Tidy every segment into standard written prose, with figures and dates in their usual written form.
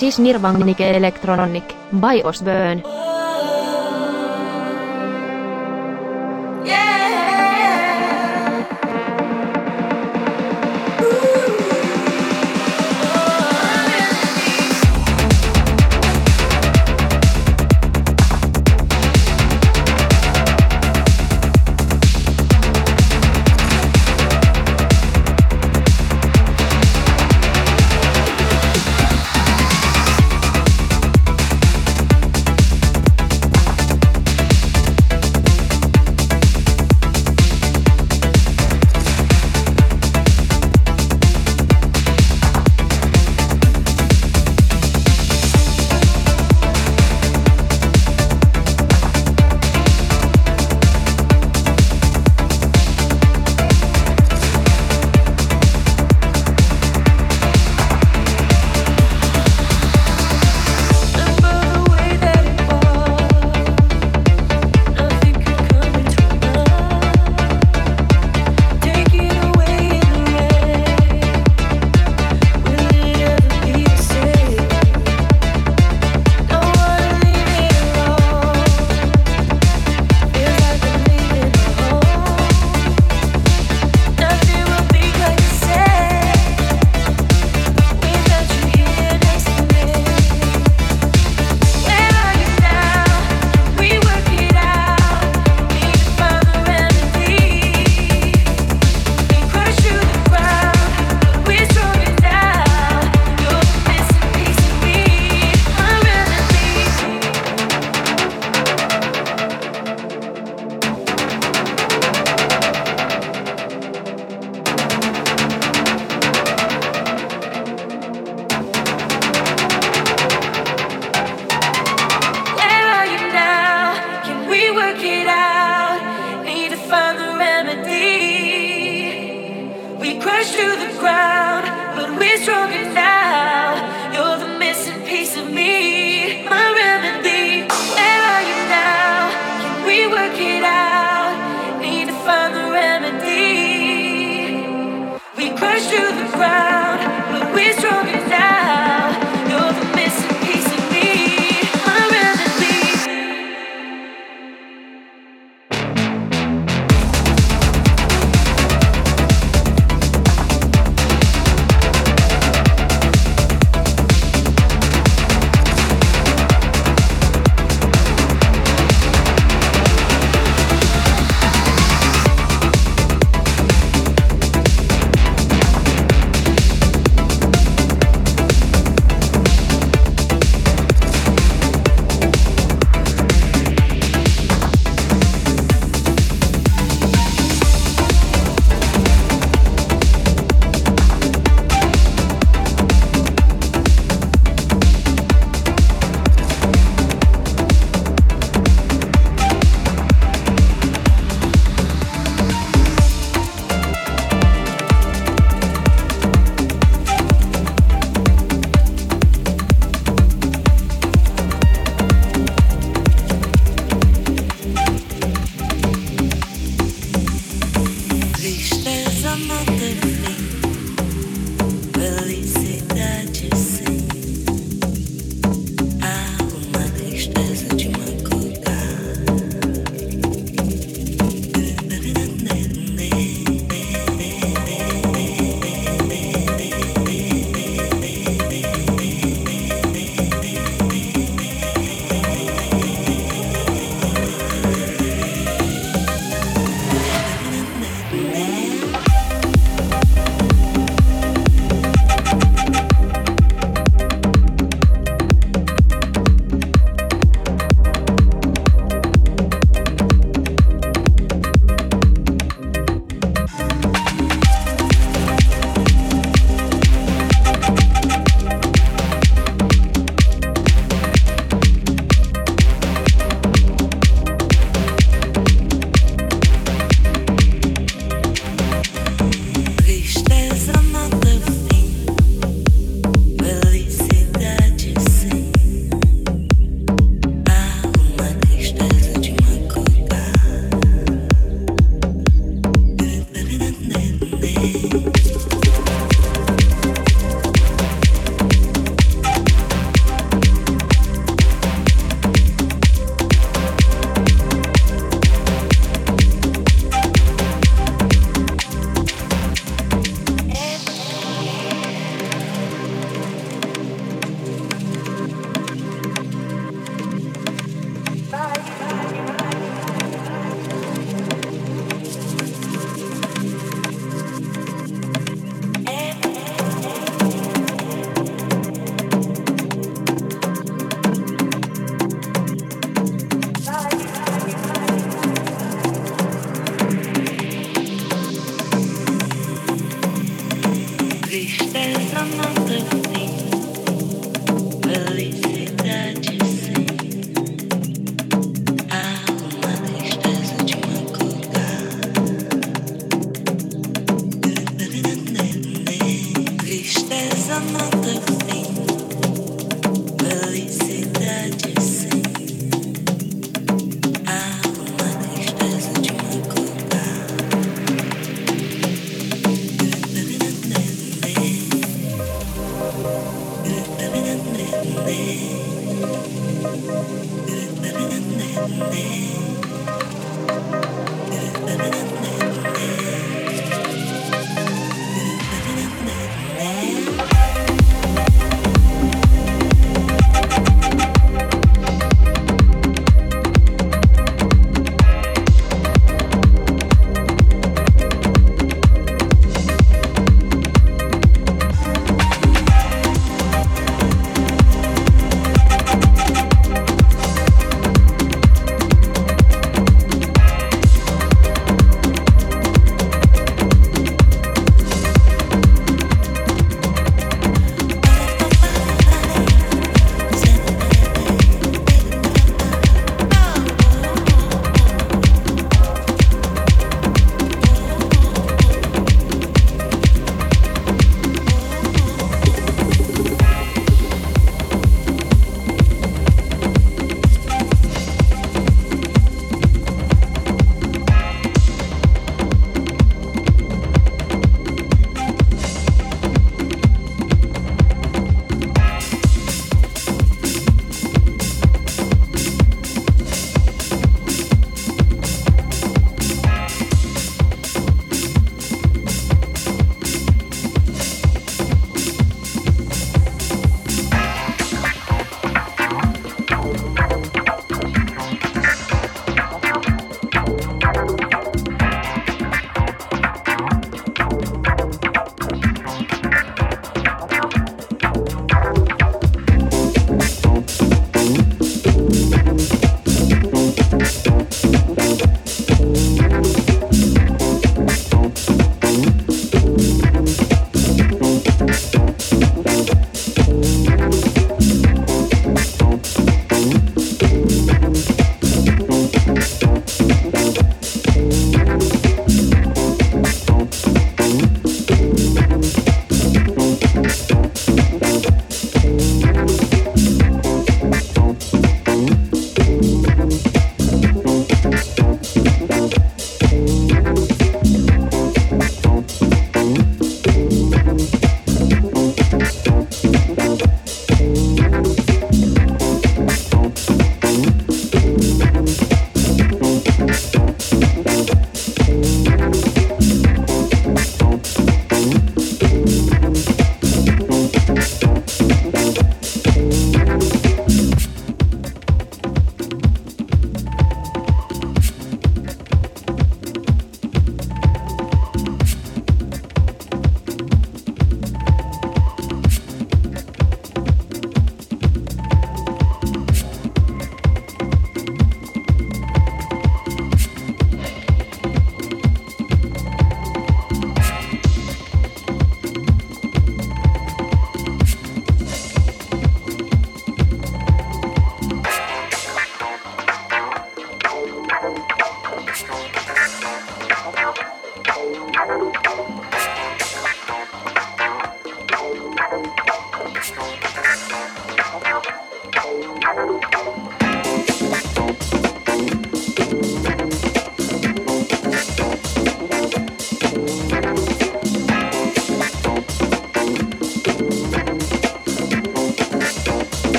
This is Nirvangnike Electronic by Osborne.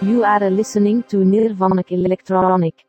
You are listening to Nirvanic Electronic.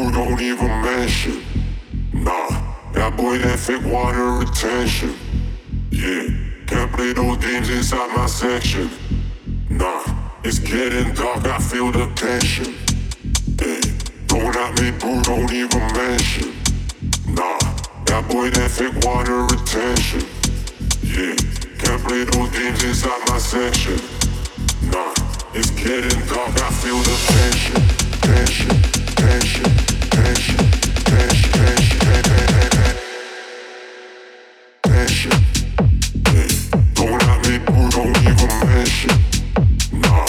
you don't even mention. Nah, that boy that fake water retention. Yeah, can't play those games inside my section. Nah, it's getting dark, I feel the tension. Hey, don't at me, boo, don't even mention. Nah, that boy that fake water retention. Yeah, can't play those games inside my section. Nah, it's getting dark, I feel the tension. Tension. Hey, don't at me, boo, don't even mention. Nah,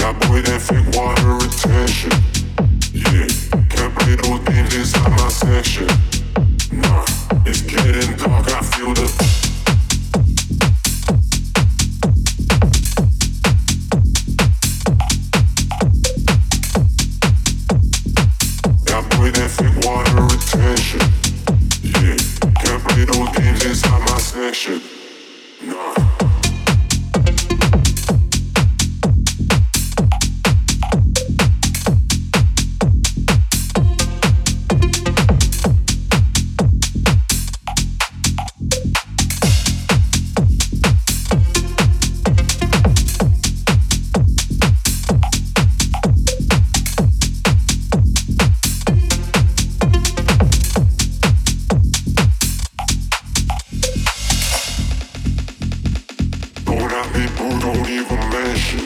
that boy that fake water retention. Yeah, can't play those games inside my section. Nah, it's getting dark, I feel the don't even mention.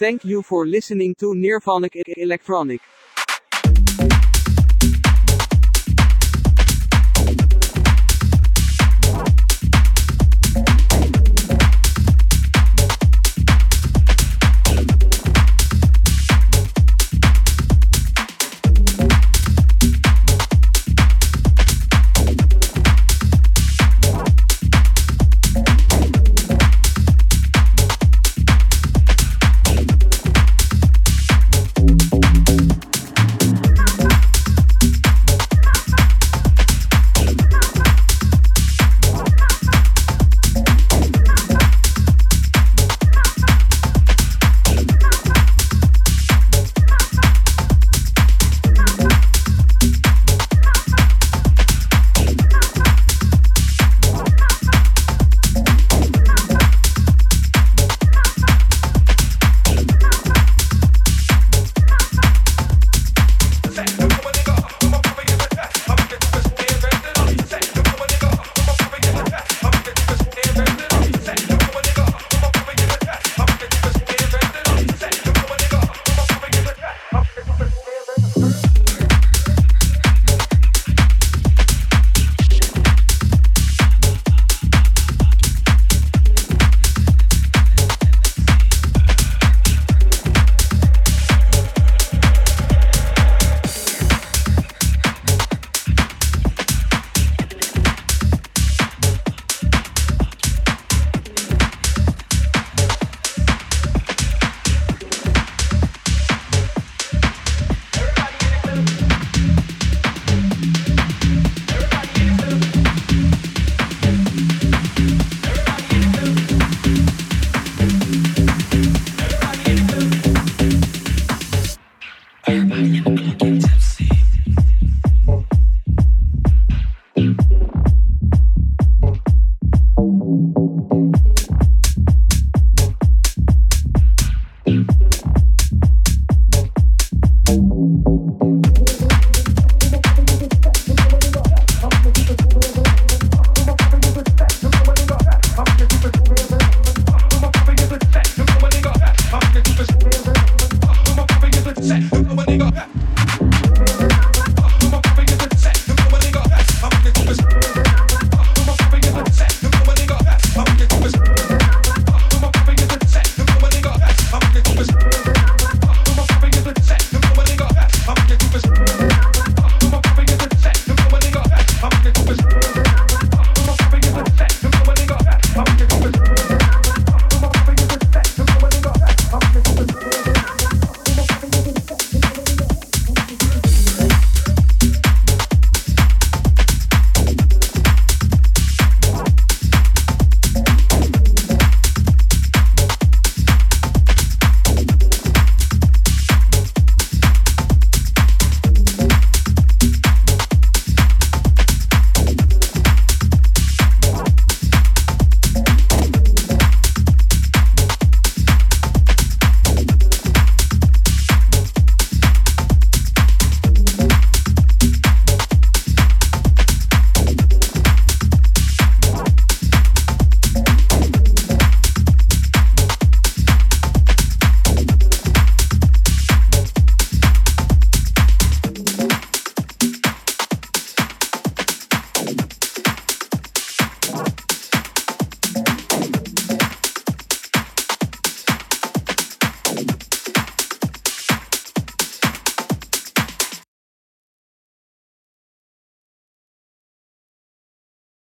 Thank you for listening to Nirvanic Electronic.